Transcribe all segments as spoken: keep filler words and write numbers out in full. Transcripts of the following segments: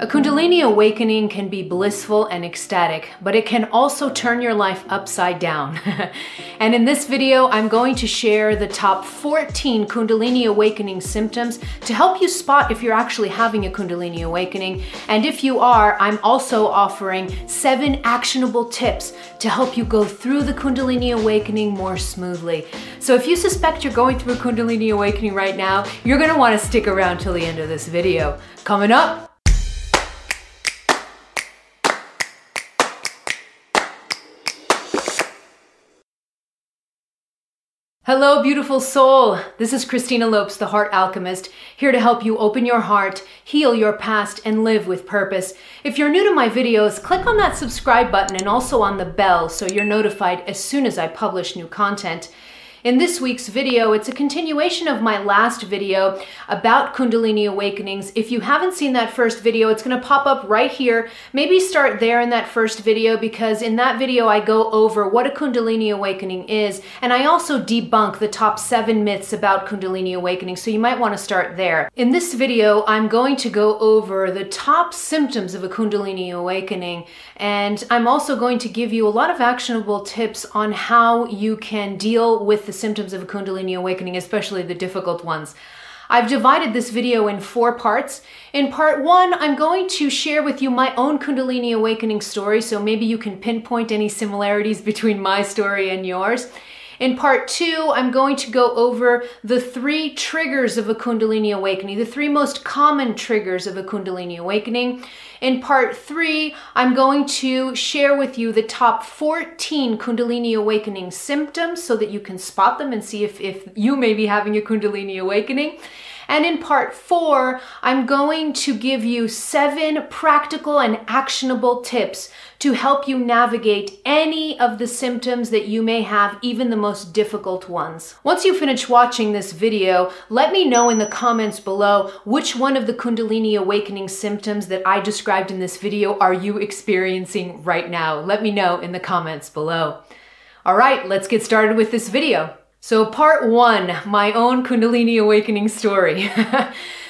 A Kundalini awakening can be blissful and ecstatic, but it can also turn your life upside down. And in this video, I'm going to share the top fourteen Kundalini awakening symptoms to help you spot if you're actually having a Kundalini awakening. And if you are, I'm also offering seven actionable tips to help you go through the Kundalini awakening more smoothly. So if you suspect you're going through a Kundalini awakening right now, you're gonna wanna stick around till the end of this video. Coming up, hello, beautiful soul. This is Christina Lopes, the Heart Alchemist, here to help you open your heart, heal your past, and live with purpose. If you're new to my videos, click on that subscribe button and also on the bell so you're notified as soon as I publish new content. In this week's video, it's a continuation of my last video about Kundalini awakenings. If you haven't seen that first video, it's gonna pop up right here. Maybe start there in that first video, because in that video, I go over what a Kundalini awakening is, and I also debunk the top seven myths about Kundalini awakening, so you might wanna start there. In this video, I'm going to go over the top symptoms of a Kundalini awakening, and I'm also going to give you a lot of actionable tips on how you can deal with the symptoms of a Kundalini awakening, especially the difficult ones. I've divided this video in four parts. In part one, I'm going to share with you my own Kundalini awakening story, so maybe you can pinpoint any similarities between my story and yours. In part two, I'm going to go over the three triggers of a Kundalini awakening, the three most common triggers of a Kundalini awakening. In part three, I'm going to share with you the top fourteen Kundalini awakening symptoms so that you can spot them and see if, if you may be having a Kundalini awakening. And in part four, I'm going to give you seven practical and actionable tips to help you navigate any of the symptoms that you may have, even the most difficult ones. Once you finish watching this video, let me know in the comments below which one of the Kundalini awakening symptoms that I described in this video are you experiencing right now. Let me know in the comments below. All right, let's get started with this video. So part one, my own Kundalini awakening story.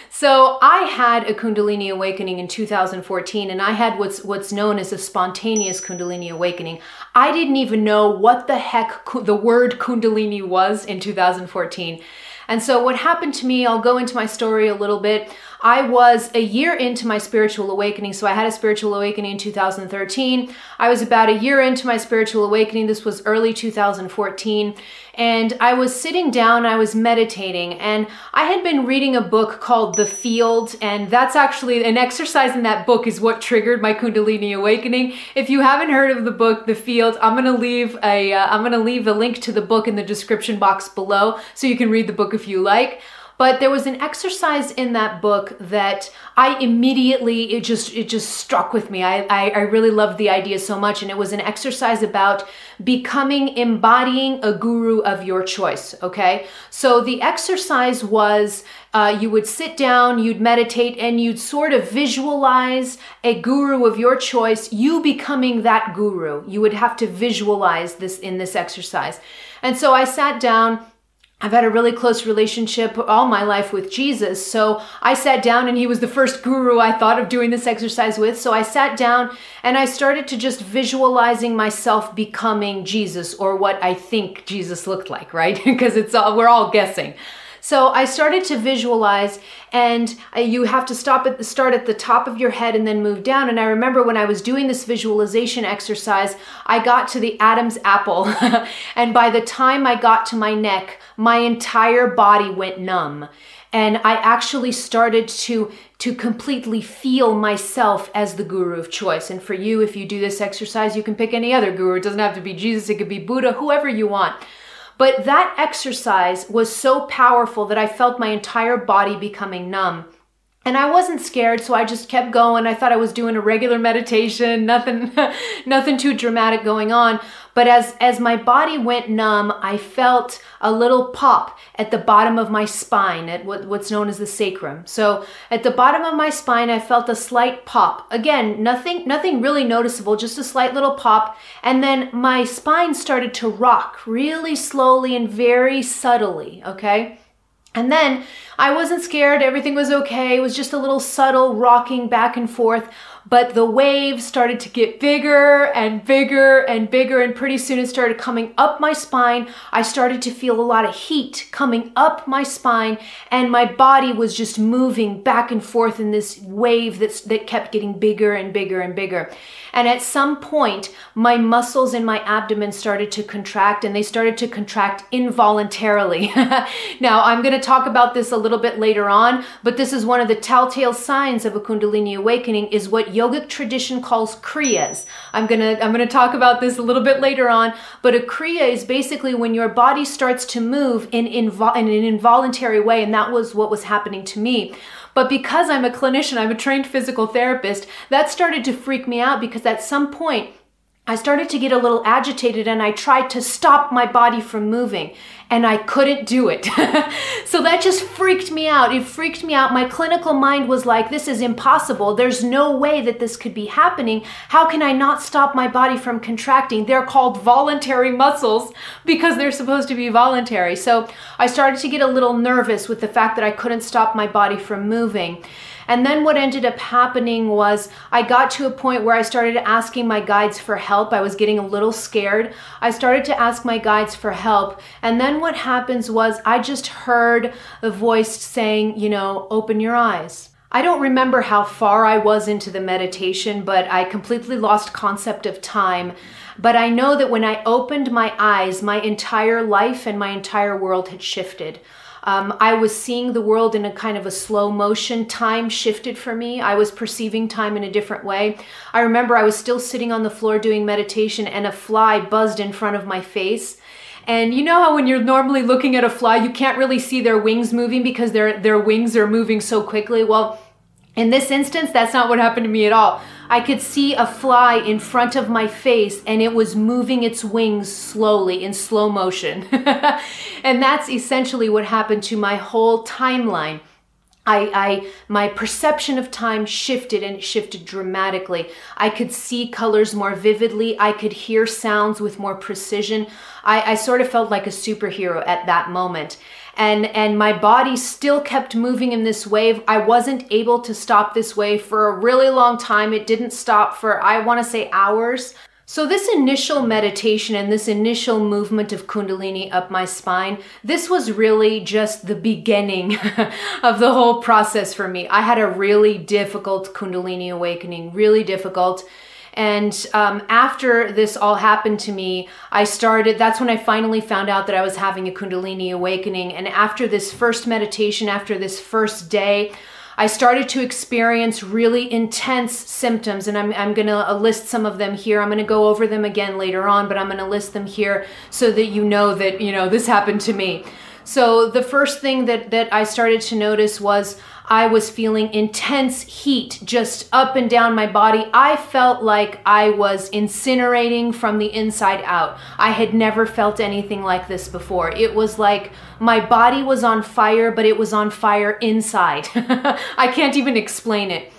So I had a Kundalini awakening in two thousand fourteen, and I had what's what's known as a spontaneous Kundalini awakening. I didn't even know what the heck the word Kundalini was in two thousand fourteen. And so what happened to me, I'll go into my story a little bit. I was a year into my spiritual awakening. So I had a spiritual awakening in two thousand thirteen. I was about a year into my spiritual awakening. This was early two thousand fourteen. And I was sitting down, I was meditating, and I had been reading a book called The Field. And that's actually an exercise in that book is what triggered my Kundalini awakening. If you haven't heard of the book, The Field, I'm gonna leave a, uh, I'm gonna leave a link to the book in the description box below so you can read the book if you like. But there was an exercise in that book that I immediately, it just it just struck with me. I, I, I really loved the idea so much. And it was an exercise about becoming, embodying a guru of your choice, okay? So the exercise was, uh, you would sit down, you'd meditate, and you'd sort of visualize a guru of your choice, you becoming that guru. You would have to visualize this in this exercise. And so I sat down. I've had a really close relationship all my life with Jesus. So I sat down, and he was the first guru I thought of doing this exercise with. So I sat down and I started to just visualizing myself becoming Jesus, or what I think Jesus looked like, right? Because it's all, we're all guessing. So I started to visualize, and you have to stop at the, start at the top of your head and then move down. And I remember when I was doing this visualization exercise, I got to the Adam's apple. And by the time I got to my neck, my entire body went numb. And I actually started to, to completely feel myself as the guru of choice. And for you, if you do this exercise, you can pick any other guru. It doesn't have to be Jesus. It could be Buddha, whoever you want. But that exercise was so powerful that I felt my entire body becoming numb. And I wasn't scared, so I just kept going. I thought I was doing a regular meditation, nothing nothing too dramatic going on. But as, as my body went numb, I felt a little pop at the bottom of my spine, at what, what's known as the sacrum. So at the bottom of my spine, I felt a slight pop. Again, nothing, nothing really noticeable, just a slight little pop. And then my spine started to rock really slowly and very subtly, okay? And then I wasn't scared. Everything was okay. It was just a little subtle rocking back and forth. But the wave started to get bigger and bigger and bigger, and pretty soon it started coming up my spine. I started to feel a lot of heat coming up my spine, and my body was just moving back and forth in this wave that's, that kept getting bigger and bigger and bigger. And at some point, my muscles in my abdomen started to contract, and they started to contract involuntarily. Now, I'm going to talk about this a little bit later on, but this is one of the telltale signs of a Kundalini awakening, is what yogic tradition calls kriyas. I'm gonna I'm gonna talk about this a little bit later on, but a kriya is basically when your body starts to move in, invo- in an involuntary way, and that was what was happening to me. But because I'm a clinician, I'm a trained physical therapist, that started to freak me out, because at some point I started to get a little agitated and I tried to stop my body from moving, and I couldn't do it. So that just freaked me out. It freaked me out. My clinical mind was like, this is impossible. There's no way that this could be happening. How can I not stop my body from contracting? They're called voluntary muscles because they're supposed to be voluntary. So I started to get a little nervous with the fact that I couldn't stop my body from moving. And then what ended up happening was I got to a point where I started asking my guides for help. I was getting a little scared. I started to ask my guides for help. And then what happens was I just heard a voice saying, you know, open your eyes. I don't remember how far I was into the meditation, but I completely lost concept of time. But I know that when I opened my eyes, my entire life and my entire world had shifted. Um, I was seeing the world in a kind of a slow motion. Time shifted for me. I was perceiving time in a different way. I remember I was still sitting on the floor doing meditation, and a fly buzzed in front of my face. And you know how when you're normally looking at a fly, you can't really see their wings moving because their their wings are moving so quickly? Well, in this instance, that's not what happened to me at all. I could see a fly in front of my face, and it was moving its wings slowly in slow motion. And that's essentially what happened to my whole timeline. I, I, my perception of time shifted, and it shifted dramatically. I could see colors more vividly. I could hear sounds with more precision. I, I sort of felt like a superhero at that moment. And, and my body still kept moving in this wave. I wasn't able to stop this wave for a really long time. It didn't stop for, I want to say, hours. So this initial meditation and this initial movement of Kundalini up my spine, this was really just the beginning of the whole process for me. I had a really difficult Kundalini awakening, really difficult. And um, after this all happened to me, I started, that's when I finally found out that I was having a Kundalini awakening. And after this first meditation, after this first day, I started to experience really intense symptoms, and I'm, I'm going to list some of them here. I'm going to go over them again later on, but I'm going to list them here so that you know that, you know, this happened to me. So the first thing that, that I started to notice was I was feeling intense heat just up and down my body. I felt like I was incinerating from the inside out. I had never felt anything like this before. It was like my body was on fire, but it was on fire inside. I can't even explain it.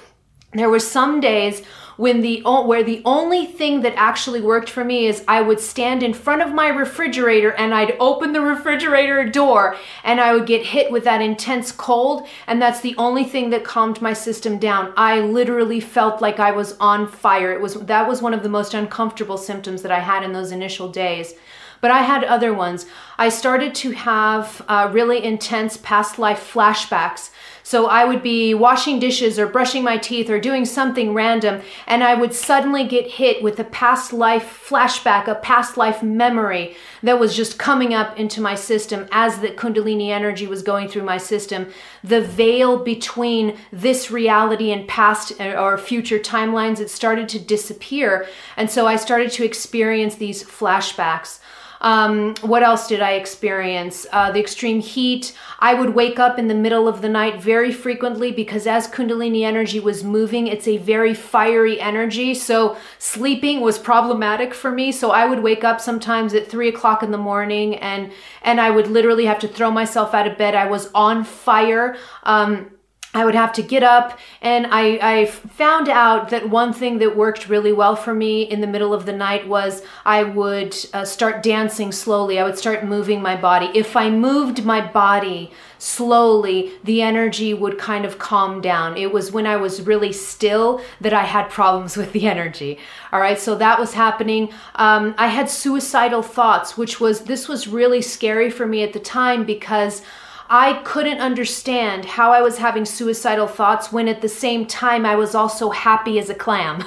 There were some days when the where the only thing that actually worked for me is I would stand in front of my refrigerator, and I'd open the refrigerator door, and I would get hit with that intense cold, and that's the only thing that calmed my system down. I literally felt like I was on fire. It was that was one of the most uncomfortable symptoms that I had in those initial days. But I had other ones. I started to have uh, really intense past life flashbacks. So I would be washing dishes or brushing my teeth or doing something random, and I would suddenly get hit with a past life flashback, a past life memory that was just coming up into my system as the Kundalini energy was going through my system. The veil between this reality and past or future timelines, it started to disappear. And so I started to experience these flashbacks. Um, what else did I experience? Uh, the extreme heat. I would wake up in the middle of the night very frequently, because as Kundalini energy was moving, it's a very fiery energy. So sleeping was problematic for me. So I would wake up sometimes at three o'clock in the morning, and, and I would literally have to throw myself out of bed. I was on fire. Um, I would have to get up, and I, I found out that one thing that worked really well for me in the middle of the night was I would uh, start dancing slowly. I would start moving my body. If I moved my body slowly, the energy would kind of calm down. It was when I was really still that I had problems with the energy. All right, so that was happening. Um, I had suicidal thoughts, which was, this was really scary for me at the time because I couldn't understand how I was having suicidal thoughts when at the same time I was also happy as a clam.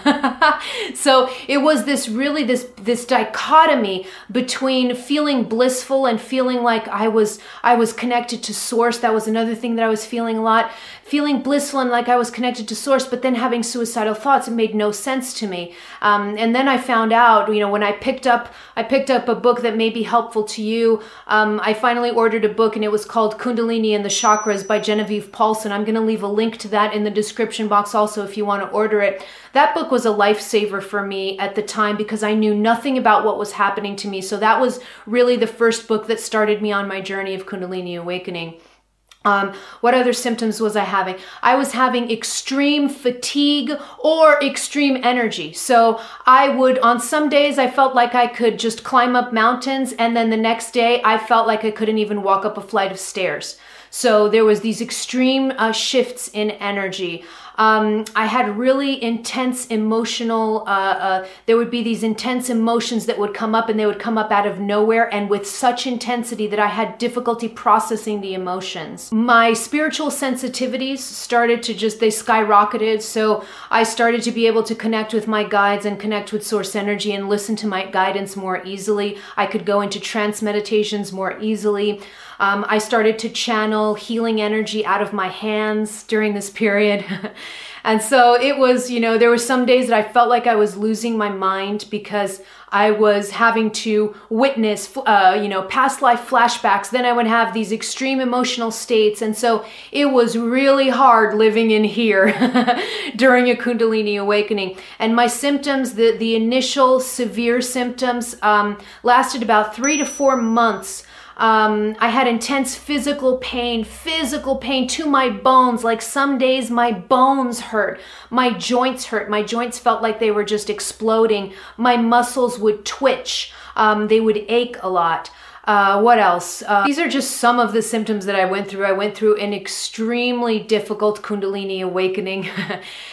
So it was this really this this dichotomy between feeling blissful and feeling like I was I was connected to source. That was another thing that I was feeling a lot. Feeling blissful and like I was connected to source, but then having suicidal thoughts. It made no sense to me. Um, and then I found out, you know, when I picked up, I picked up a book that may be helpful to you. Um, I finally ordered a book, and it was called Kundalini and the Chakras by Genevieve Paulson. I'm going to leave a link to that in the description box also if you want to order it. That book was a lifesaver for me at the time because I knew nothing about what was happening to me. So that was really the first book that started me on my journey of Kundalini awakening. Um, what other symptoms was I having? I was having extreme fatigue or extreme energy. So I would, on some days, I felt like I could just climb up mountains, and then the next day I felt like I couldn't even walk up a flight of stairs. So there was these extreme uh, shifts in energy. Um, I had really intense emotional, uh, uh, there would be these intense emotions that would come up, and they would come up out of nowhere and with such intensity that I had difficulty processing the emotions. My spiritual sensitivities started to just, they skyrocketed. So I started to be able to connect with my guides and connect with source energy and listen to my guidance more easily. I could go into trance meditations more easily. Um, I started to channel healing energy out of my hands during this period. And so it was, you know, there were some days that I felt like I was losing my mind because I was having to witness, uh, you know, past life flashbacks. Then I would have these extreme emotional states. And so it was really hard living in here during a Kundalini awakening. And my symptoms, the, the initial severe symptoms, um, lasted about three to four months. Um, I had intense physical pain, physical pain to my bones. Like some days my bones hurt, my joints hurt, my joints felt like they were just exploding. My muscles would twitch, um, they would ache a lot. Uh, what else? Uh, these are just some of the symptoms that I went through. I went through an extremely difficult Kundalini awakening,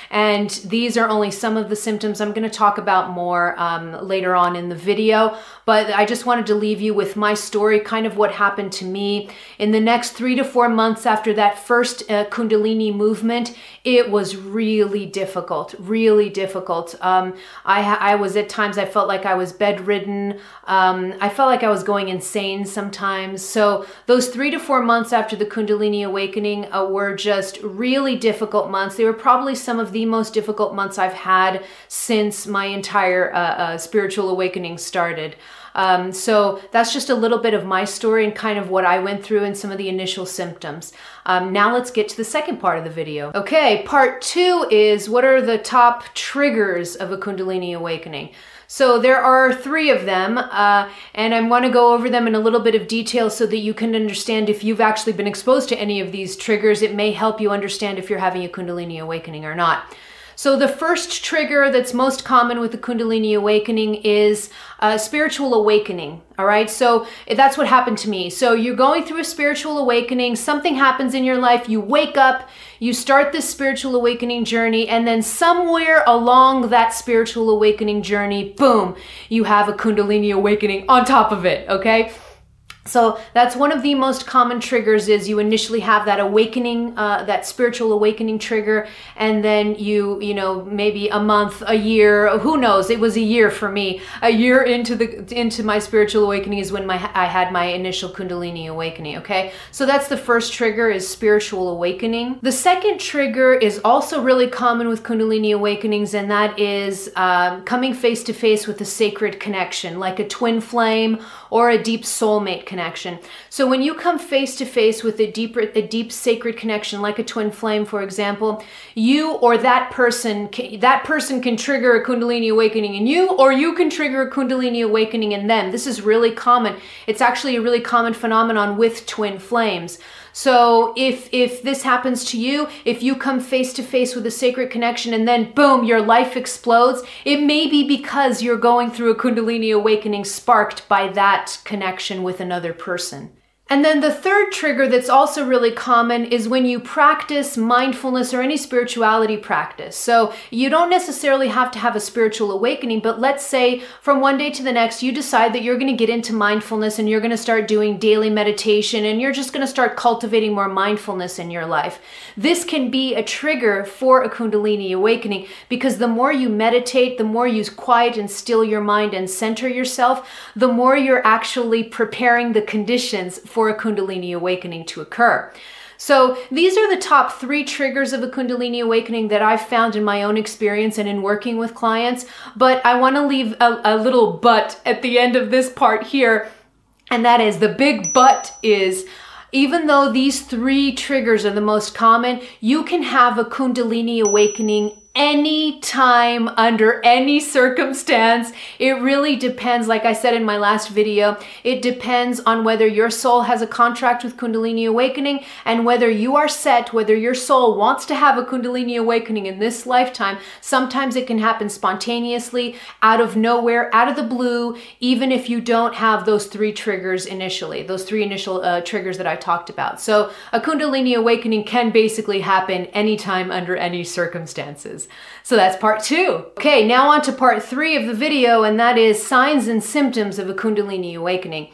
and these are only some of the symptoms. I'm going to talk about more um, later on in the video, but I just wanted to leave you with my story, kind of what happened to me. In the next three to four months after that first uh, Kundalini movement, it was really difficult, really difficult. Um, I, I was at times, I felt like I was bedridden. Um, I felt like I was going insane sometimes. So those three to four months after the Kundalini awakening uh, were just really difficult months. They were probably some of the most difficult months I've had since my entire uh, uh, spiritual awakening started. Um, so that's just a little bit of my story and kind of what I went through and some of the initial symptoms. Um, now let's get to the second part of the video. Okay, part two is what are the top triggers of a Kundalini awakening? So there are three of them, uh, and I want to go over them in a little bit of detail so that you can understand if you've actually been exposed to any of these triggers. It may help you understand if you're having a Kundalini awakening or not. So the first trigger that's most common with the Kundalini awakening is uh, spiritual awakening. All right. So that's what happened to me. So you're going through a spiritual awakening. Something happens in your life. You wake up, you start this spiritual awakening journey, and then somewhere along that spiritual awakening journey, boom, you have a Kundalini awakening on top of it. Okay. So that's one of the most common triggers, is you initially have that awakening, uh, that spiritual awakening trigger. And then you, you know, maybe a month, a year, who knows? It was a year for me. A year into the, into my spiritual awakening is when my, I had my initial Kundalini awakening. Okay. So that's the first trigger, is spiritual awakening. The second trigger is also really common with Kundalini awakenings. And that is, um, coming face to face with a sacred connection, like a twin flame or a deep soulmate connection. Connection. So when you come face to face with a deeper, a deep sacred connection, like a twin flame, for example, you or that person, that person can trigger a Kundalini awakening in you, or you can trigger a Kundalini awakening in them. This is really common. It's actually a really common phenomenon with twin flames. So if if this happens to you, if you come face to face with a sacred connection and then boom, your life explodes, it may be because you're going through a Kundalini awakening sparked by that connection with another person. And then the third trigger that's also really common is when you practice mindfulness or any spirituality practice. So you don't necessarily have to have a spiritual awakening, but let's say from one day to the next, you decide that you're going to get into mindfulness and you're going to start doing daily meditation and you're just going to start cultivating more mindfulness in your life. This can be a trigger for a Kundalini awakening because the more you meditate, the more you quiet and still your mind and center yourself, the more you're actually preparing the conditions for a Kundalini awakening to occur. So these are the top three triggers of a Kundalini awakening that I've found in my own experience and in working with clients. But I want to leave a, a little but at the end of this part here. And that is, the big but is, even though these three triggers are the most common, you can have a Kundalini awakening any time, under any circumstance. It really depends. Like I said in my last video, it depends on whether your soul has a contract with Kundalini awakening and whether you are set, whether your soul wants to have a Kundalini awakening in this lifetime. Sometimes it can happen spontaneously, out of nowhere, out of the blue, even if you don't have those three triggers initially, those three initial uh, triggers that I talked about. So a Kundalini awakening can basically happen anytime, under any circumstances. So that's part two. Okay, now on to part three of the video, and that is signs and symptoms of a Kundalini awakening.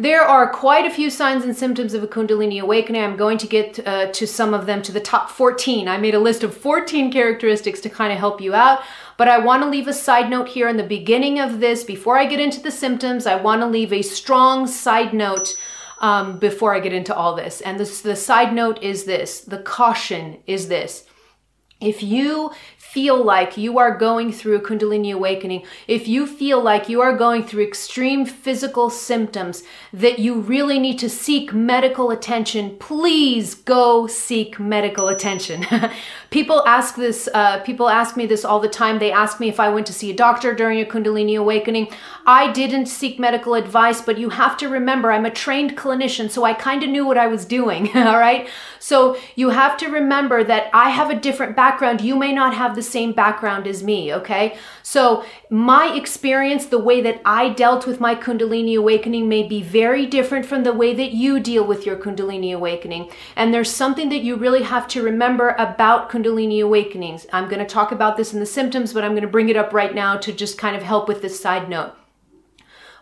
There are quite a few signs and symptoms of a Kundalini awakening. I'm going to get uh, to some of them, to the top fourteen. I made a list of fourteen characteristics to kind of help you out, but I want to leave a side note here in the beginning of this. Before I get into the symptoms, I want to leave a strong side note um, before I get into all this. And this, the side note is this, the caution is this. If you feel like you are going through a Kundalini awakening, if you feel like you are going through extreme physical symptoms that you really need to seek medical attention, please go seek medical attention. People ask this, uh, people ask me this all the time. They ask me if I went to see a doctor during a Kundalini awakening. I didn't seek medical advice, but you have to remember, I'm a trained clinician, so I kind of knew what I was doing, all right? So you have to remember that I have a different background. You may not have the same background as me, okay? So my experience, the way that I dealt with my Kundalini awakening may be very different from the way that you deal with your Kundalini awakening. And there's something that you really have to remember about Kundalini awakenings. I'm going to talk about this in the symptoms, but I'm going to bring it up right now to just kind of help with this side note.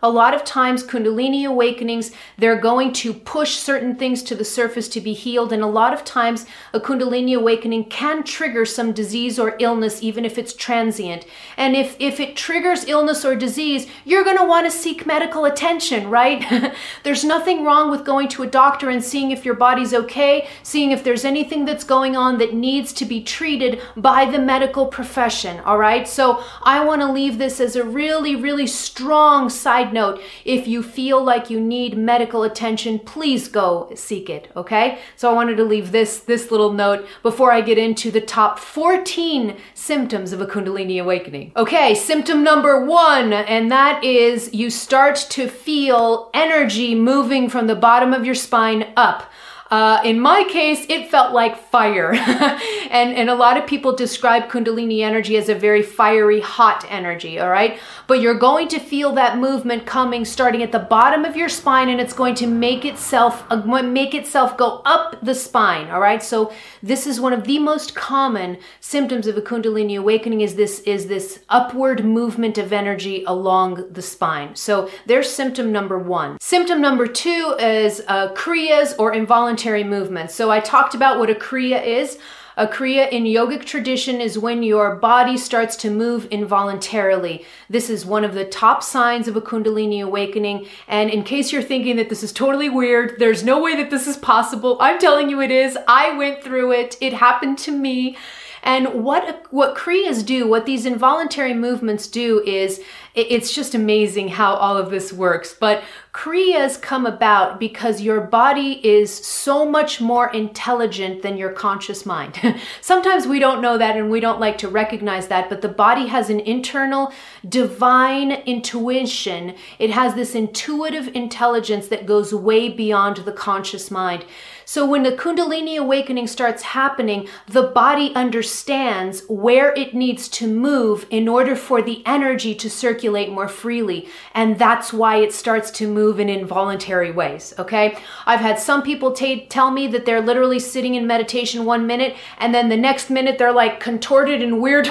A lot of times Kundalini awakenings, they're going to push certain things to the surface to be healed. And a lot of times a Kundalini awakening can trigger some disease or illness, even if it's transient. And if, if it triggers illness or disease, you're going to want to seek medical attention, right? There's nothing wrong with going to a doctor and seeing if your body's okay, seeing if there's anything that's going on that needs to be treated by the medical profession. All right. So I want to leave this as a really, really strong side note. If you feel like you need medical attention, please go seek it, okay? So I wanted to leave this, this little note before I get into the top fourteen symptoms of a Kundalini awakening. Okay, symptom number one, and that is you start to feel energy moving from the bottom of your spine up. Uh, in my case, it felt like fire. and, and a lot of people describe Kundalini energy as a very fiery, hot energy, all right? But you're going to feel that movement coming starting at the bottom of your spine, and it's going to make itself uh, make itself go up the spine, all right? So this is one of the most common symptoms of a Kundalini awakening, is this, is this upward movement of energy along the spine. So there's symptom number one. Symptom number two is uh, Kriyas, or involuntary movement. So I talked about what a Kriya is. A Kriya in yogic tradition is when your body starts to move involuntarily. This is one of the top signs of a Kundalini awakening. And in case you're thinking that this is totally weird, there's no way that this is possible. I'm telling you it is. I went through it. It happened to me. And what what Kriyas do, what these involuntary movements do, is It's just amazing how all of this works. But Kriyas come about because your body is so much more intelligent than your conscious mind. Sometimes we don't know that and we don't like to recognize that, but the body has an internal divine intuition. It has this intuitive intelligence that goes way beyond the conscious mind. So when the Kundalini awakening starts happening, the body understands where it needs to move in order for the energy to circulate more freely. And that's why it starts to move in involuntary ways, okay? I've had some people t- tell me that they're literally sitting in meditation one minute, and then the next minute they're like contorted in weird,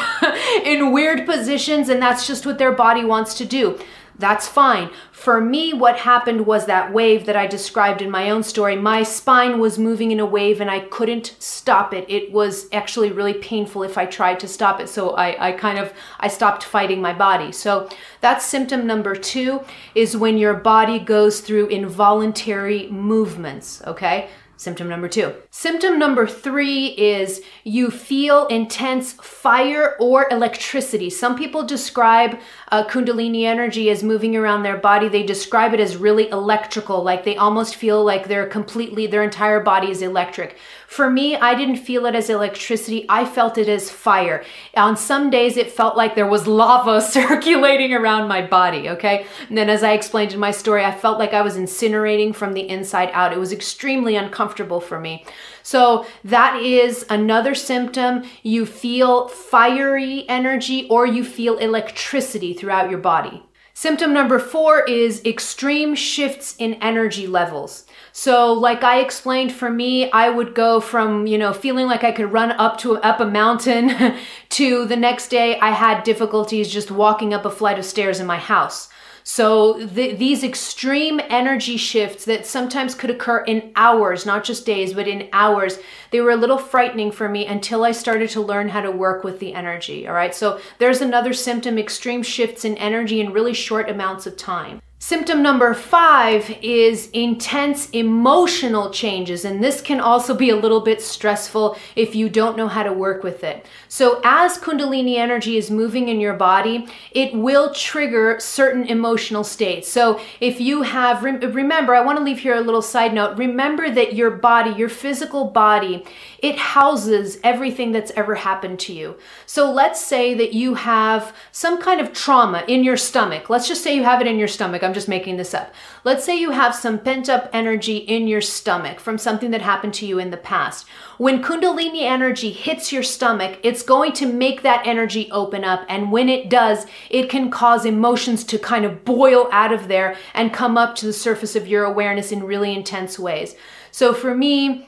in weird positions, and that's just what their body wants to do. That's fine. For me, what happened was that wave that I described in my own story. My spine was moving in a wave and I couldn't stop it. It was actually really painful if I tried to stop it. So I, I kind of, I stopped fighting my body. So that's symptom number two, is when your body goes through involuntary movements, okay? Symptom number two. Symptom number three is you feel intense fire or electricity. Some people describe uh, Kundalini energy as moving around their body. They describe it as really electrical, like they almost feel like they're completely, their entire body is electric. For me, I didn't feel it as electricity. I felt it as fire. On some days, it felt like there was lava circulating around my body, okay? And then as I explained in my story, I felt like I was incinerating from the inside out. It was extremely uncomfortable. For me. So that is another symptom. You feel fiery energy or you feel electricity throughout your body. Symptom number four is extreme shifts in energy levels. So like I explained, for me, I would go from, you know, feeling like I could run up to up a mountain to the next day I had difficulties just walking up a flight of stairs in my house. So the, these extreme energy shifts that sometimes could occur in hours, not just days, but in hours, they were a little frightening for me until I started to learn how to work with the energy, all right? So there's another symptom, extreme shifts in energy in really short amounts of time. Symptom number five is intense emotional changes, and this can also be a little bit stressful if you don't know how to work with it. So as Kundalini energy is moving in your body, it will trigger certain emotional states. So if you have, remember, I want to leave here a little side note, remember that your body, your physical body, it houses everything that's ever happened to you. So let's say that you have some kind of trauma in your stomach. Let's just say you have it in your stomach. I'm just making this up. Let's say you have some pent up energy in your stomach from something that happened to you in the past. When Kundalini energy hits your stomach, it's going to make that energy open up. And when it does, it can cause emotions to kind of boil out of there and come up to the surface of your awareness in really intense ways. So for me,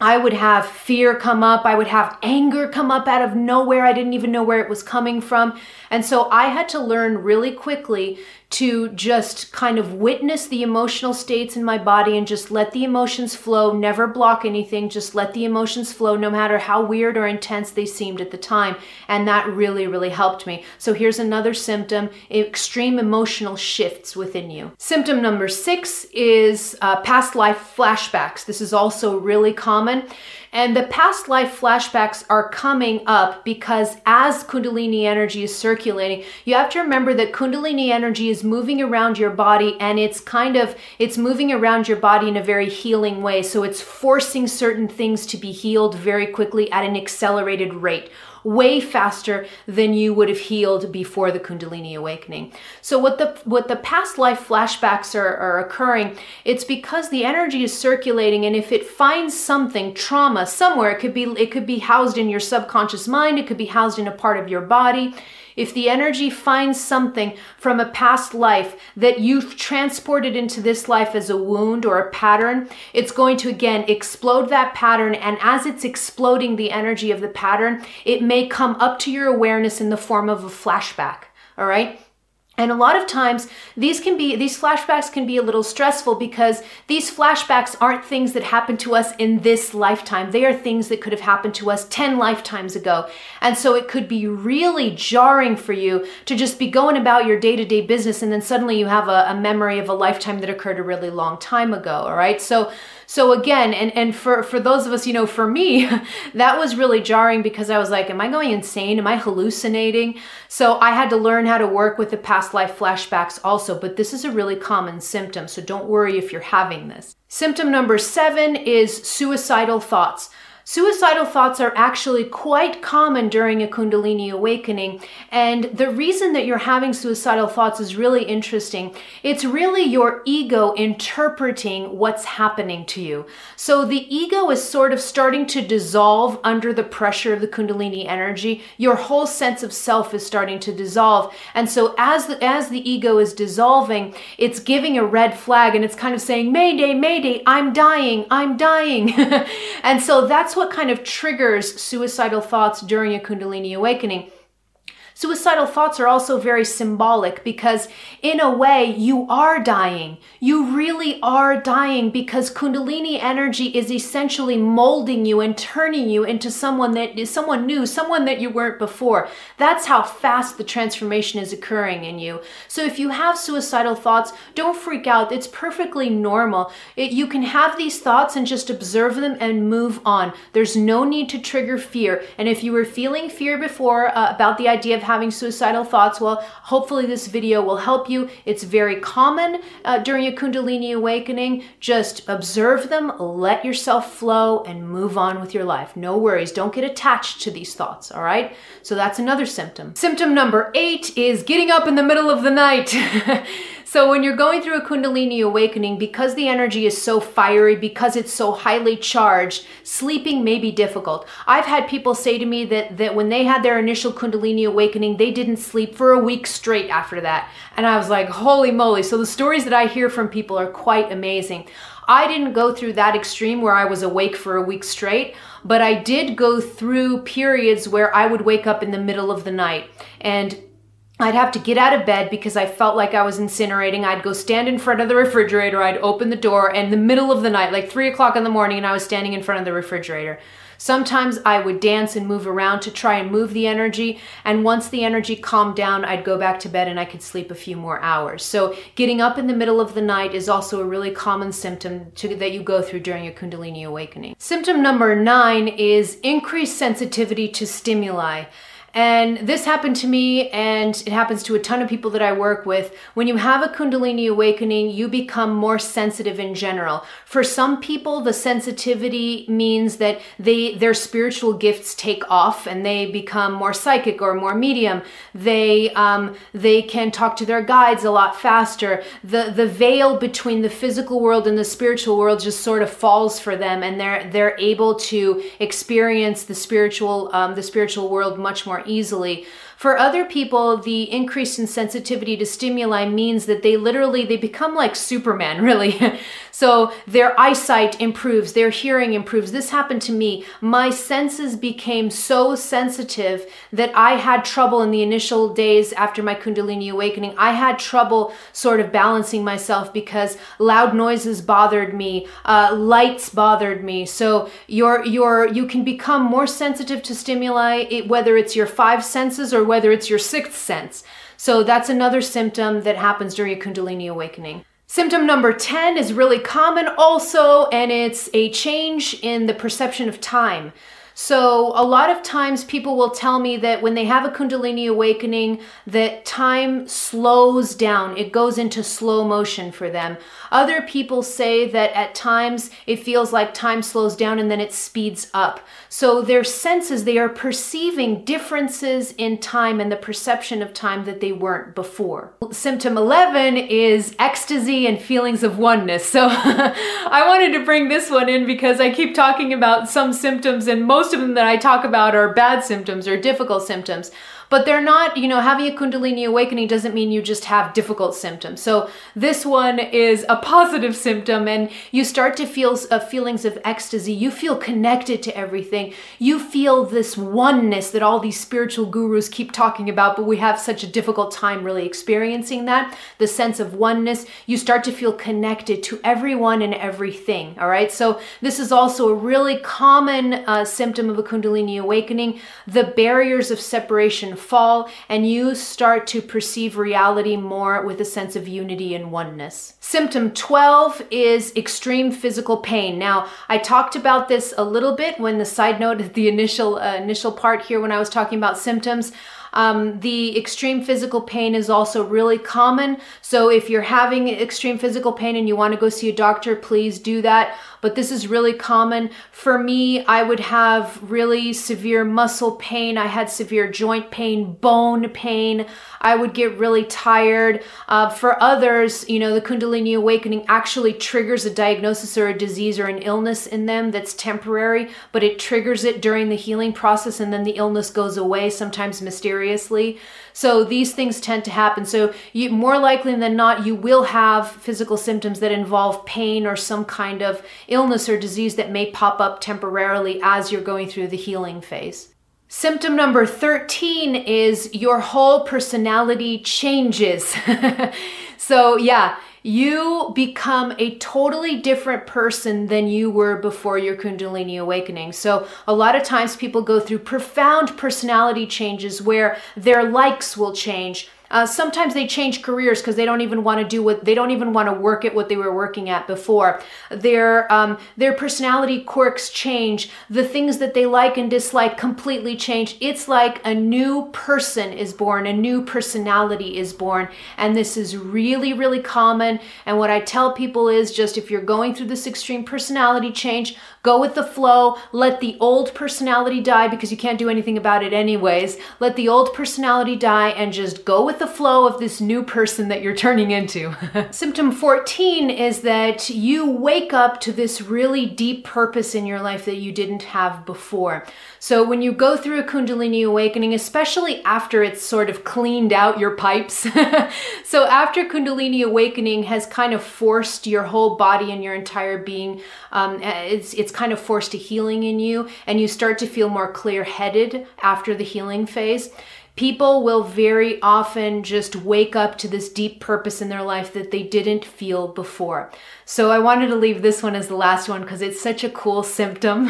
I would have fear come up. I would have anger come up out of nowhere. I didn't even know where it was coming from. And so I had to learn really quickly to just kind of witness the emotional states in my body and just let the emotions flow, never block anything, just let the emotions flow no matter how weird or intense they seemed at the time. And that really, really helped me. So here's another symptom, extreme emotional shifts within you. Symptom number six is uh, past life flashbacks. This is also really common. And the past life flashbacks are coming up because as Kundalini energy is circulating, you have to remember that Kundalini energy is moving around your body and it's kind of, it's moving around your body in a very healing way. So it's forcing certain things to be healed very quickly at an accelerated rate, way faster than you would have healed before the Kundalini awakening. So what the what the past life flashbacks are, are occurring, it's because the energy is circulating, and if it finds something, trauma somewhere, it could be it could be housed in your subconscious mind, it could be housed in a part of your body. If the energy finds something from a past life that you've transported into this life as a wound or a pattern, it's going to again explode that pattern. And as it's exploding the energy of the pattern, it may come up to your awareness in the form of a flashback, all right? And a lot of times these can be, these flashbacks can be a little stressful because these flashbacks aren't things that happen to us in this lifetime. They are things that could have happened to us ten lifetimes ago. And so it could be really jarring for you to just be going about your day-to-day business and then suddenly you have a, a memory of a lifetime that occurred a really long time ago, all right? So So again, and, and for, for those of us, you know, for me, that was really jarring because I was like, am I going insane? Am I hallucinating? So I had to learn how to work with the past life flashbacks also, but this is a really common symptom. So don't worry if you're having this. Symptom number seven is suicidal thoughts. Suicidal thoughts are actually quite common during a Kundalini awakening. And the reason that you're having suicidal thoughts is really interesting. It's really your ego interpreting what's happening to you. So the ego is sort of starting to dissolve under the pressure of the Kundalini energy. Your whole sense of self is starting to dissolve. And so as the, as the ego is dissolving, it's giving a red flag and it's kind of saying, Mayday, Mayday, I'm dying, I'm dying. And so that's what kind of triggers suicidal thoughts during a Kundalini awakening. Suicidal thoughts are also very symbolic because in a way you are dying. You really are dying because Kundalini energy is essentially molding you and turning you into someone that is someone new, someone that you weren't before. That's how fast the transformation is occurring in you. So if you have suicidal thoughts, don't freak out. It's perfectly normal. It, you can have these thoughts and just observe them and move on. There's no need to trigger fear. And if you were feeling fear before uh, about the idea of having suicidal thoughts, well, hopefully this video will help you. It's very common uh, during a Kundalini awakening. Just observe them, let yourself flow, and move on with your life. No worries. Don't get attached to these thoughts, all right? So that's another symptom. Symptom number eight is getting up in the middle of the night. So when you're going through a Kundalini awakening, because the energy is so fiery, because it's so highly charged, sleeping may be difficult. I've had people say to me that, that when they had their initial Kundalini awakening, they didn't sleep for a week straight after that. And I was like, holy moly. So the stories that I hear from people are quite amazing. I didn't go through that extreme where I was awake for a week straight, but I did go through periods where I would wake up in the middle of the night and I'd have to get out of bed because I felt like I was incinerating. I'd go stand in front of the refrigerator, I'd open the door, and in the middle of the night, like three o'clock in the morning, and I was standing in front of the refrigerator. Sometimes I would dance and move around to try and move the energy, and once the energy calmed down, I'd go back to bed and I could sleep a few more hours. So getting up in the middle of the night is also a really common symptom to, that you go through during a Kundalini awakening. Symptom number nine is increased sensitivity to stimuli. And this happened to me, and it happens to a ton of people that I work with. When you have a Kundalini awakening, you become more sensitive in general. For some people, the sensitivity means that they their spiritual gifts take off and they become more psychic or more medium. They um, they can talk to their guides a lot faster. The the veil between the physical world and the spiritual world just sort of falls for them, and they're they're able to experience the spiritual um, the spiritual world much more easily. For other people, the increase in sensitivity to stimuli means that they literally, they become like Superman, really. So their eyesight improves, their hearing improves. This happened to me. My senses became so sensitive that I had trouble in the initial days after my Kundalini awakening. I had trouble sort of balancing myself because loud noises bothered me, uh, lights bothered me. So you're, you're, you can become more sensitive to stimuli, it, whether it's your five senses or whether it's your sixth sense. So that's another symptom that happens during a Kundalini awakening. Symptom number ten is really common also, and it's a change in the perception of time. So a lot of times people will tell me that when they have a Kundalini awakening, that time slows down. It goes into slow motion for them. Other people say that at times it feels like time slows down and then it speeds up. So their senses, they are perceiving differences in time and the perception of time that they weren't before. Symptom eleven is ecstasy and feelings of oneness. So I wanted to bring this one in because I keep talking about some symptoms, and most of them that I talk about are bad symptoms or difficult symptoms. But they're not, you know, having a Kundalini awakening doesn't mean you just have difficult symptoms. So this one is a positive symptom, and you start to feel uh, feelings of ecstasy. You feel connected to everything. You feel this oneness that all these spiritual gurus keep talking about, but we have such a difficult time really experiencing that. The sense of oneness. You start to feel connected to everyone and everything, all right? So this is also a really common uh, symptom of a Kundalini awakening. The barriers of separation fall, and you start to perceive reality more with a sense of unity and oneness. Symptom twelve is extreme physical pain. Now, I talked about this a little bit when the side note of the initial uh, initial part here when I was talking about symptoms. Um, the extreme physical pain is also really common. So if you're having extreme physical pain and you want to go see a doctor, please do that. But this is really common. For me, I would have really severe muscle pain. I had severe joint pain, bone pain. I would get really tired. Uh, for others, you know, the Kundalini awakening actually triggers a diagnosis or a disease or an illness in them that's temporary, but it triggers it during the healing process and then the illness goes away, sometimes mysteriously. So these things tend to happen. So you, more likely than not, you will have physical symptoms that involve pain or some kind of illness or disease that may pop up temporarily as you're going through the healing phase. Symptom number thirteen is your whole personality changes. So yeah, you become a totally different person than you were before your Kundalini awakening. So a lot of times people go through profound personality changes where their likes will change. Uh, sometimes they change careers because they don't even want to do what they don't even want to work at what they were working at before. Their um, their personality quirks change. The things that they like and dislike completely change. It's like a new person is born, a new personality is born, and this is really, really common. And what I tell people is just if you're going through this extreme personality change, go with the flow. Let the old personality die because you can't do anything about it anyways. Let the old personality die and just go with the flow of this new person that you're turning into. Symptom fourteen is that you wake up to this really deep purpose in your life that you didn't have before. So when you go through a Kundalini awakening, especially after it's sort of cleaned out your pipes. So after Kundalini awakening has kind of forced your whole body and your entire being, um, it's, it's kind of forced a healing in you, and you start to feel more clear-headed after the healing phase. People will very often just wake up to this deep purpose in their life that they didn't feel before. So I wanted to leave this one as the last one because it's such a cool symptom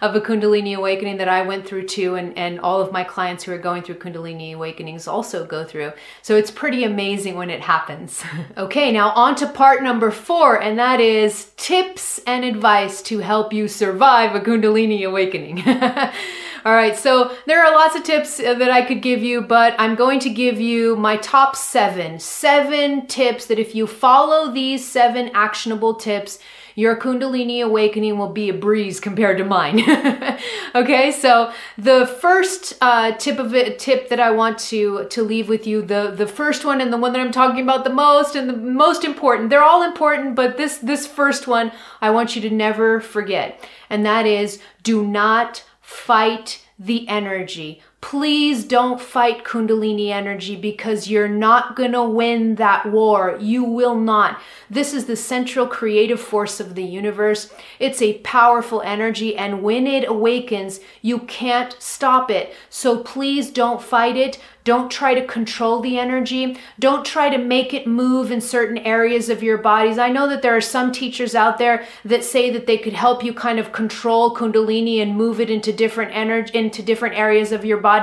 of a Kundalini awakening that I went through too, and, and all of my clients who are going through Kundalini awakenings also go through. So it's pretty amazing when it happens. Okay, now on to part number four, and that is tips and advice to help you survive a Kundalini awakening. All right, so there are lots of tips that I could give you, but I'm going to give you my top seven, seven tips that if you follow these seven actionable tips, your Kundalini awakening will be a breeze compared to mine. Okay, so the first uh, tip of it, tip that I want to to leave with you, the the first one and the one that I'm talking about the most and the most important, they're all important, but this this first one I want you to never forget, and that is do not fight the energy. Please don't fight Kundalini energy because you're not gonna win that war. You will not. This is the central creative force of the universe. It's a powerful energy, and when it awakens, you can't stop it. So please don't fight it. Don't try to control the energy. Don't try to make it move in certain areas of your bodies. I know that there are some teachers out there that say that they could help you kind of control Kundalini and move it into different energy, into different areas of your body.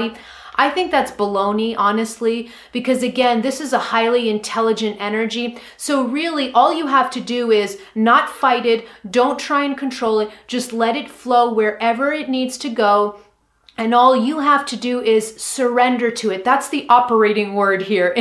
I think that's baloney, honestly, because again, this is a highly intelligent energy. So really, all you have to do is not fight it. Don't try and control it. Just let it flow wherever it needs to go. And all you have to do is surrender to it. That's the operating word here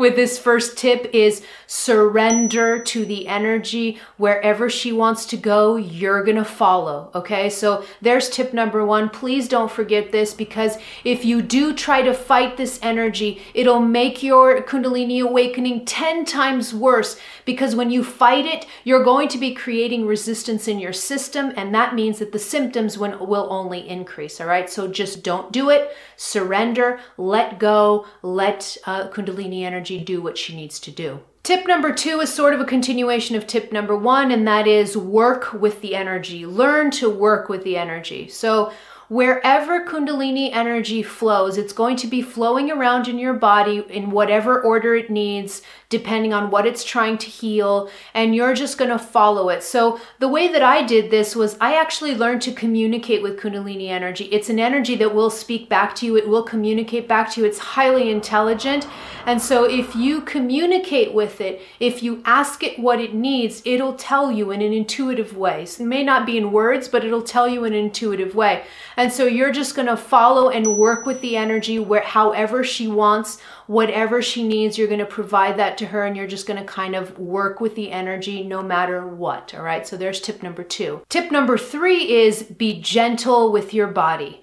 with this first tip is surrender to the energy. Wherever she wants to go, you're going to follow. Okay, so there's tip number one. Please don't forget this because if you do try to fight this energy, it'll make your Kundalini awakening ten times worse because when you fight it, you're going to be creating resistance in your system. And that means that the symptoms will only increase. All right, so So just don't do it, surrender, let go, let uh, Kundalini energy do what she needs to do. Tip number two is sort of a continuation of tip number one, and that is work with the energy. Learn to work with the energy. So wherever Kundalini energy flows, it's going to be flowing around in your body in whatever order it needs, depending on what it's trying to heal, and you're just going to follow it. So the way that I did this was I actually learned to communicate with Kundalini energy. It's an energy that will speak back to you. It will communicate back to you. It's highly intelligent. And so if you communicate with it, if you ask it what it needs, it'll tell you in an intuitive way. So it may not be in words, but it'll tell you in an intuitive way. And so you're just going to follow and work with the energy where, however she wants, whatever she needs, you're going to provide that to her, and you're just going to kind of work with the energy no matter what. All right. So there's tip number two. Tip number three is be gentle with your body.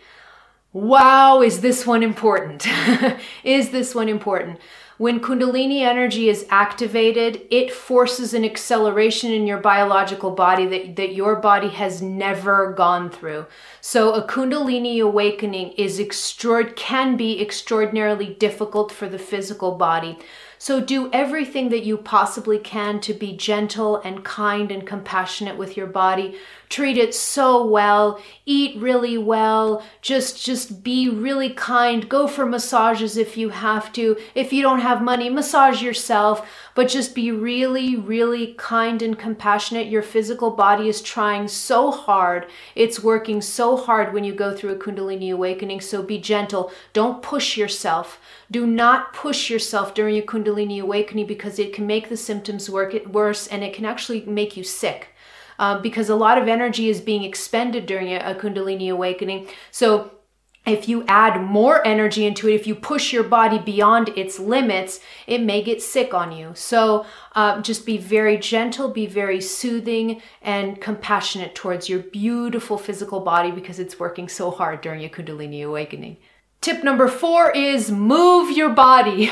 Wow. Is this one important? Is this one important? When Kundalini energy is activated, it forces an acceleration in your biological body that, that your body has never gone through. So a Kundalini awakening is extra- can be extraordinarily difficult for the physical body. So do everything that you possibly can to be gentle and kind and compassionate with your body. Treat it so well, eat really well, just, just be really kind. Go for massages if you have to. If you don't have money, massage yourself, but just be really, really kind and compassionate. Your physical body is trying so hard. It's working so hard when you go through a Kundalini awakening. So be gentle. Don't push yourself. Do not push yourself during a Kundalini awakening, because it can make the symptoms worse, and it can actually make you sick uh, because a lot of energy is being expended during a, a Kundalini awakening. So if you add more energy into it, if you push your body beyond its limits, it may get sick on you. So uh, just be very gentle, be very soothing and compassionate towards your beautiful physical body, because it's working so hard during a Kundalini awakening. Tip number four is move your body.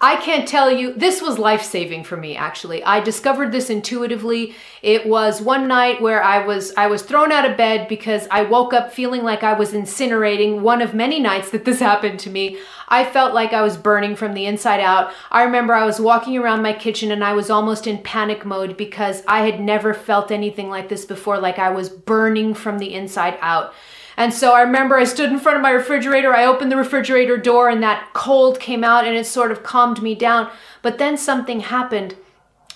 I can't tell you, this was life-saving for me, actually. I discovered this intuitively. It was one night where I was I was thrown out of bed because I woke up feeling like I was incinerating. One of many nights that this happened to me. I felt like I was burning from the inside out. I remember I was walking around my kitchen and I was almost in panic mode because I had never felt anything like this before, like I was burning from the inside out. And so I remember I stood in front of my refrigerator, I opened the refrigerator door, and that cold came out and it sort of calmed me down. But then something happened.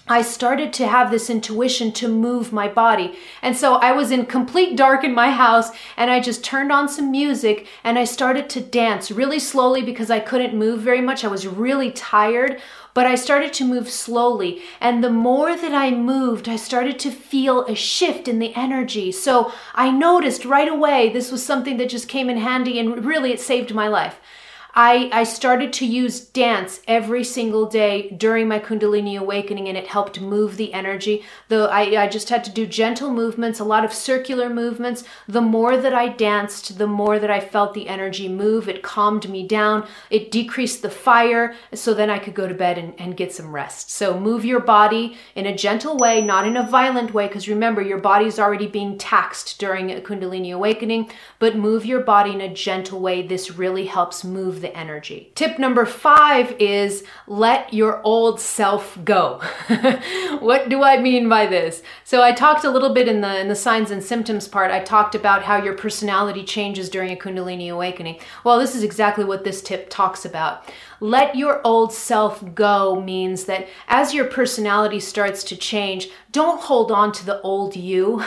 I started to have this intuition to move my body. And so I was in complete dark in my house, and I just turned on some music and I started to dance really slowly because I couldn't move very much. I was really tired, but I started to move slowly. And the more that I moved, I started to feel a shift in the energy. So I noticed right away, this was something that just came in handy, and really it saved my life. I, I started to use dance every single day during my Kundalini awakening, and it helped move the energy. Though I, I just had to do gentle movements, a lot of circular movements. The more that I danced, the more that I felt the energy move. It calmed me down. It decreased the fire, so then I could go to bed and, and get some rest. So move your body in a gentle way, not in a violent way, because remember, your body's already being taxed during a Kundalini awakening, but move your body in a gentle way. This really helps move the energy. Tip number five is let your old self go. What do I mean by this? So I talked a little bit in the in the signs and symptoms part. I talked about how your personality changes during a Kundalini awakening. Well, this is exactly what this tip talks about. Let your old self go means that as your personality starts to change, don't hold on to the old you.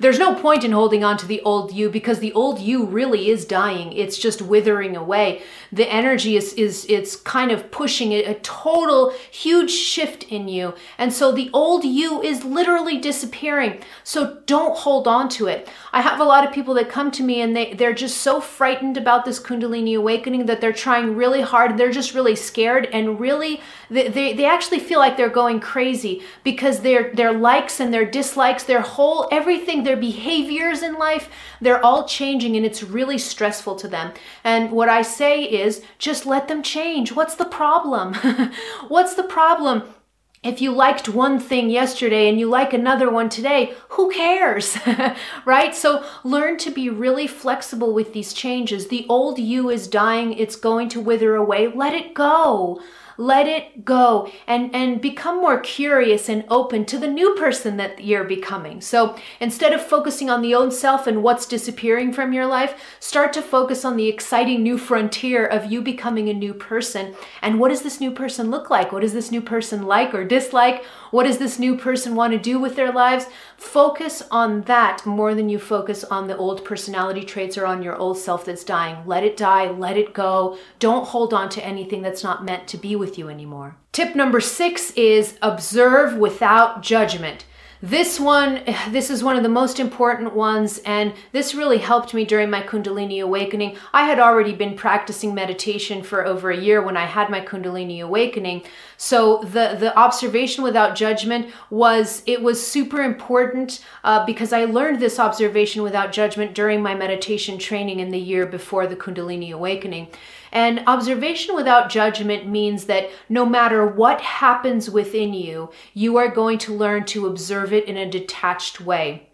There's no point in holding on to the old you, because the old you really is dying. It's just withering away. The energy is, is it's kind of pushing a, a total huge shift in you. And so the old you is literally disappearing. So don't hold on to it. I have a lot of people that come to me and they, they're just so frightened about this Kundalini awakening that they're trying really hard. They're just really scared, and really they, they, they actually feel like they're going crazy because their their likes and their dislikes, their whole everything, their behaviors in life, they're all changing, and it's really stressful to them. And what I say is just let them change. What's the problem? What's the problem? If you liked one thing yesterday and you like another one today, who cares, right? So learn to be really flexible with these changes. The old you is dying. It's going to wither away. Let it go. Let it go and, and become more curious and open to the new person that you're becoming. So instead of focusing on the old self and what's disappearing from your life, start to focus on the exciting new frontier of you becoming a new person. And what does this new person look like? What does this new person like or dislike? What does this new person want to do with their lives? Focus on that more than you focus on the old personality traits or on your old self that's dying. Let it die, let it go. Don't hold on to anything that's not meant to be with you anymore. Tip number six is observe without judgment. This one, this is one of the most important ones, and this really helped me during my Kundalini awakening. I had already been practicing meditation for over a year when I had my Kundalini awakening. So the, the observation without judgment was, it was super important uh, because I learned this observation without judgment during my meditation training in the year before the Kundalini awakening. And observation without judgment means that no matter what happens within you, you are going to learn to observe it in a detached way.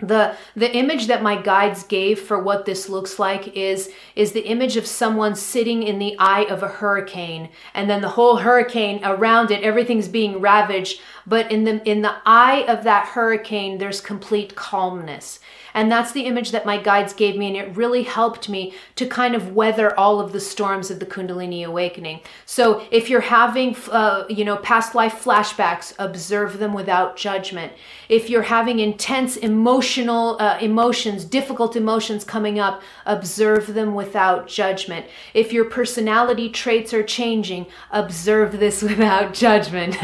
The the image that my guides gave for what this looks like is, is the image of someone sitting in the eye of a hurricane, and then the whole hurricane around it, everything's being ravaged, but in the in the eye of that hurricane, there's complete calmness. And that's the image that my guides gave me, and it really helped me to kind of weather all of the storms of the Kundalini awakening. So if you're having, uh, you know, past life flashbacks, observe them without judgment. If you're having intense emotional uh, emotions, difficult emotions coming up, observe them without judgment. If your personality traits are changing, observe this without judgment.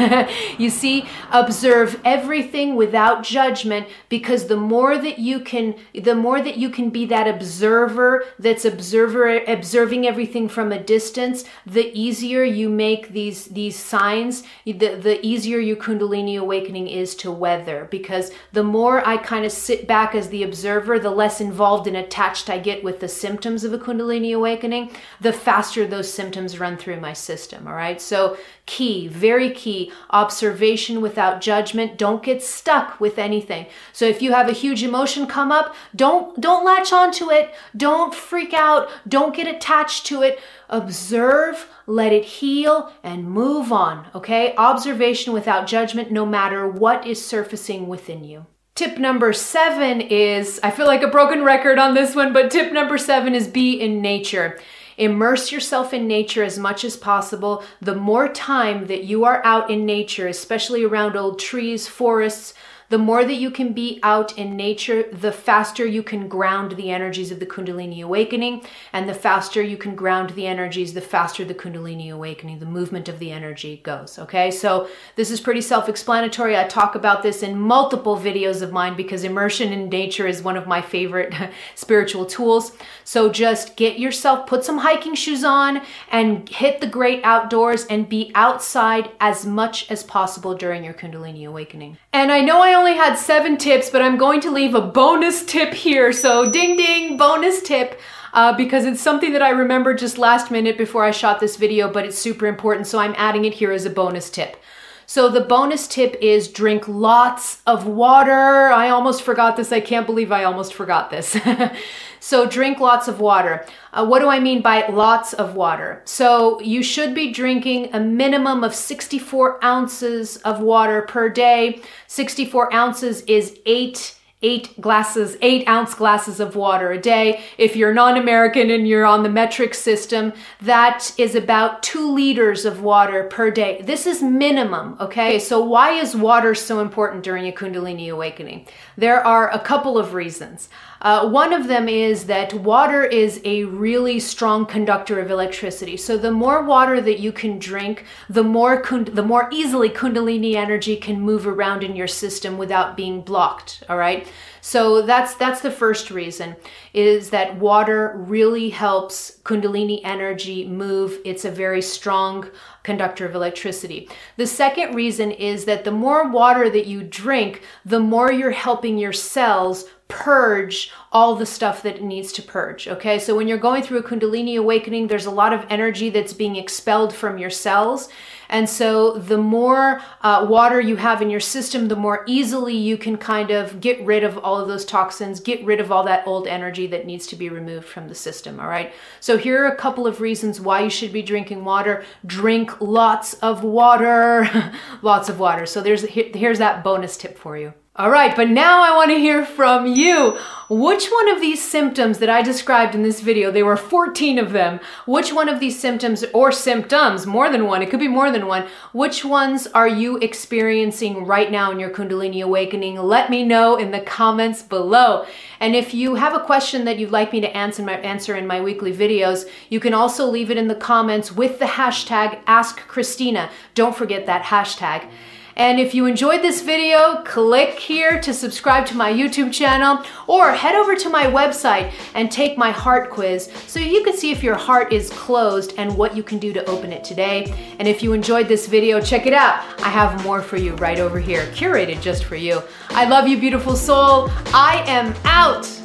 You see, observe everything without judgment, because the more that you can the more that you can be that observer that's observer observing everything from a distance, the easier you make these these signs, the, the easier your Kundalini awakening is to weather, because the more I kind of sit back as the observer, the less involved and attached I get with the symptoms of a Kundalini awakening, the faster those symptoms run through my system. All right, so key, very key, observation without judgment. Don't get stuck with anything. So if you have a huge emotion come up, don't don't latch onto it, don't freak out, don't get attached to it. Observe, let it heal, and move on, okay? Observation without judgment, no matter what is surfacing within you. Tip number seven is, I feel like a broken record on this one, but tip number seven is be in nature. Immerse yourself in nature as much as possible. The more time that you are out in nature, especially around old trees, forests, the more that you can be out in nature, the faster you can ground the energies of the Kundalini awakening, and the faster you can ground the energies, the faster the Kundalini awakening, the movement of the energy goes, okay? So this is pretty self-explanatory. I talk about this in multiple videos of mine because immersion in nature is one of my favorite spiritual tools. So just get yourself, put some hiking shoes on and hit the great outdoors and be outside as much as possible during your Kundalini awakening. And I know I only had seven tips, but I'm going to leave a bonus tip here. So ding, ding, bonus tip, uh, because it's something that I remembered just last minute before I shot this video, but it's super important. So I'm adding it here as a bonus tip. So the bonus tip is drink lots of water. I almost forgot this. I can't believe I almost forgot this. So drink lots of water. Uh, what do I mean by lots of water? So you should be drinking a minimum of sixty-four ounces of water per day. sixty-four ounces is eight eight glasses, eight ounce glasses of water a day. If you're non-American and you're on the metric system, that is about two liters of water per day. This is minimum, okay? So why is water so important during a Kundalini awakening? There are a couple of reasons. Uh, one of them is that water is a really strong conductor of electricity. So the more water that you can drink, the more kund- the more easily Kundalini energy can move around in your system without being blocked, all right? So that's that's the first reason, is that water really helps Kundalini energy move. It's a very strong conductor of electricity. The second reason is that the more water that you drink, the more you're helping your cells purge all the stuff that it needs to purge, okay? So when you're going through a Kundalini awakening, there's a lot of energy that's being expelled from your cells. And so the more uh, water you have in your system, the more easily you can kind of get rid of all of those toxins, get rid of all that old energy that needs to be removed from the system, all right? So here are a couple of reasons why you should be drinking water. Drink lots of water, lots of water. So there's here's that bonus tip for you. All right, but now I want to hear from you. Which one of these symptoms that I described in this video, there were fourteen of them, which one of these symptoms or symptoms, more than one, it could be more than one, which ones are you experiencing right now in your Kundalini awakening? Let me know in the comments below. And if you have a question that you'd like me to answer in my, answer in my weekly videos, you can also leave it in the comments with the hashtag AskChristina. Don't forget that hashtag. And if you enjoyed this video, click here to subscribe to my YouTube channel, or head over to my website and take my heart quiz so you can see if your heart is closed and what you can do to open it today. And if you enjoyed this video, check it out. I have more for you right over here, curated just for you. I love you, beautiful soul. I am out.